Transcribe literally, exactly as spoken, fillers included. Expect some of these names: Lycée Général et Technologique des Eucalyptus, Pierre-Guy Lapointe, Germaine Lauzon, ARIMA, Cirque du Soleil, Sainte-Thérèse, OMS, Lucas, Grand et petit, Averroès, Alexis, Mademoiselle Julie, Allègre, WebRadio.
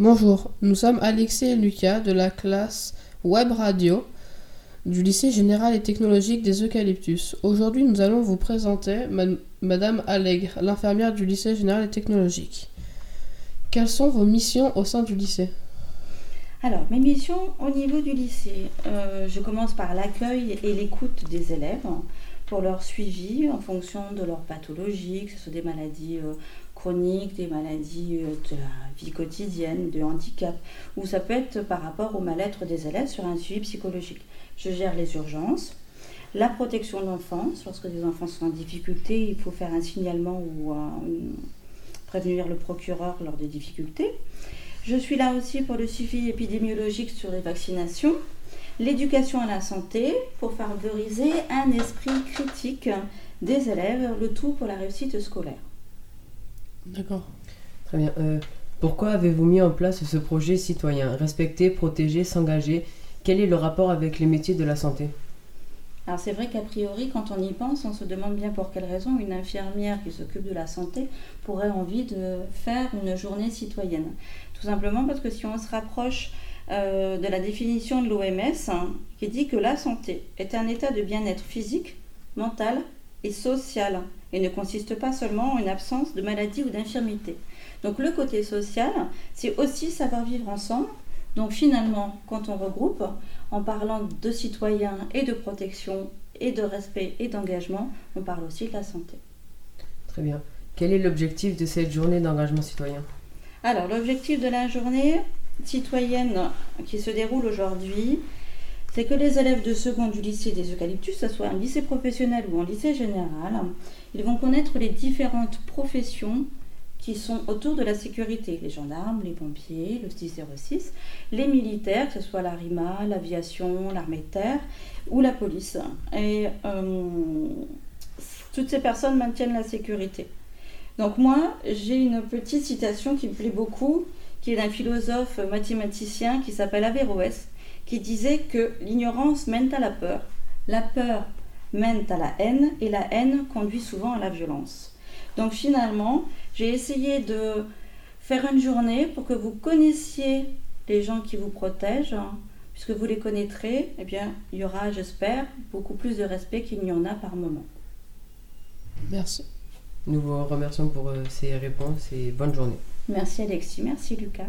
Bonjour, nous sommes Alexis et Lucas de la classe Web Radio du Lycée Général et Technologique des Eucalyptus. Aujourd'hui, nous allons vous présenter Madame Allègre, l'infirmière du Lycée Général et Technologique. Quelles sont vos missions au sein du lycée ? Alors, mes missions au niveau du lycée, euh, je commence par l'accueil et l'écoute des élèves pour leur suivi en fonction de leur pathologie, que ce soit des maladies euh, chroniques, des maladies euh, de la vie quotidienne, de handicap, ou ça peut être par rapport au mal-être des élèves sur un suivi psychologique. Je gère les urgences, la protection de l'enfance, lorsque des enfants sont en difficulté, il faut faire un signalement ou euh, prévenir le procureur lors des difficultés. Je suis là aussi pour le suivi épidémiologique sur les vaccinations, l'éducation à la santé pour favoriser un esprit critique des élèves, le tout pour la réussite scolaire. D'accord. Très bien. Euh, pourquoi avez-vous mis en place ce projet citoyen ? Respecter, protéger, s'engager. Quel est le rapport avec les métiers de la santé ? Alors c'est vrai qu'a priori, quand on y pense, on se demande bien pour quelle raison une infirmière qui s'occupe de la santé pourrait envie de faire une journée citoyenne. Tout simplement parce que si on se rapproche euh, de la définition de l'O M S, hein, qui dit que la santé est un état de bien-être physique, mental et social, et ne consiste pas seulement en une absence de maladie ou d'infirmité. Donc le côté social, c'est aussi savoir vivre ensemble. Donc finalement, quand on regroupe, en parlant de citoyens et de protection et de respect et d'engagement, on parle aussi de la santé. Très bien. Quel est l'objectif de cette journée d'engagement citoyen ? Alors, l'objectif de la journée citoyenne qui se déroule aujourd'hui, c'est que les élèves de seconde du lycée des Eucalyptus, que ce soit un lycée professionnel ou un lycée général, ils vont connaître les différentes professions qui sont autour de la sécurité, les gendarmes, les pompiers, le six zéro six, les militaires, que ce soit l'ARIMA, l'aviation, l'armée de terre ou la police. Et euh, toutes ces personnes maintiennent la sécurité. Donc moi, j'ai une petite citation qui me plaît beaucoup, qui est d'un philosophe mathématicien qui s'appelle Averroès, qui disait que l'ignorance mène à la peur, la peur mène à la haine et la haine conduit souvent à la violence. Donc finalement, j'ai essayé de faire une journée pour que vous connaissiez les gens qui vous protègent, puisque vous les connaîtrez, eh bien, il y aura, j'espère, beaucoup plus de respect qu'il n'y en a par moment. Merci. Nous vous remercions pour ces réponses et bonne journée. Merci Alexis, merci Lucas.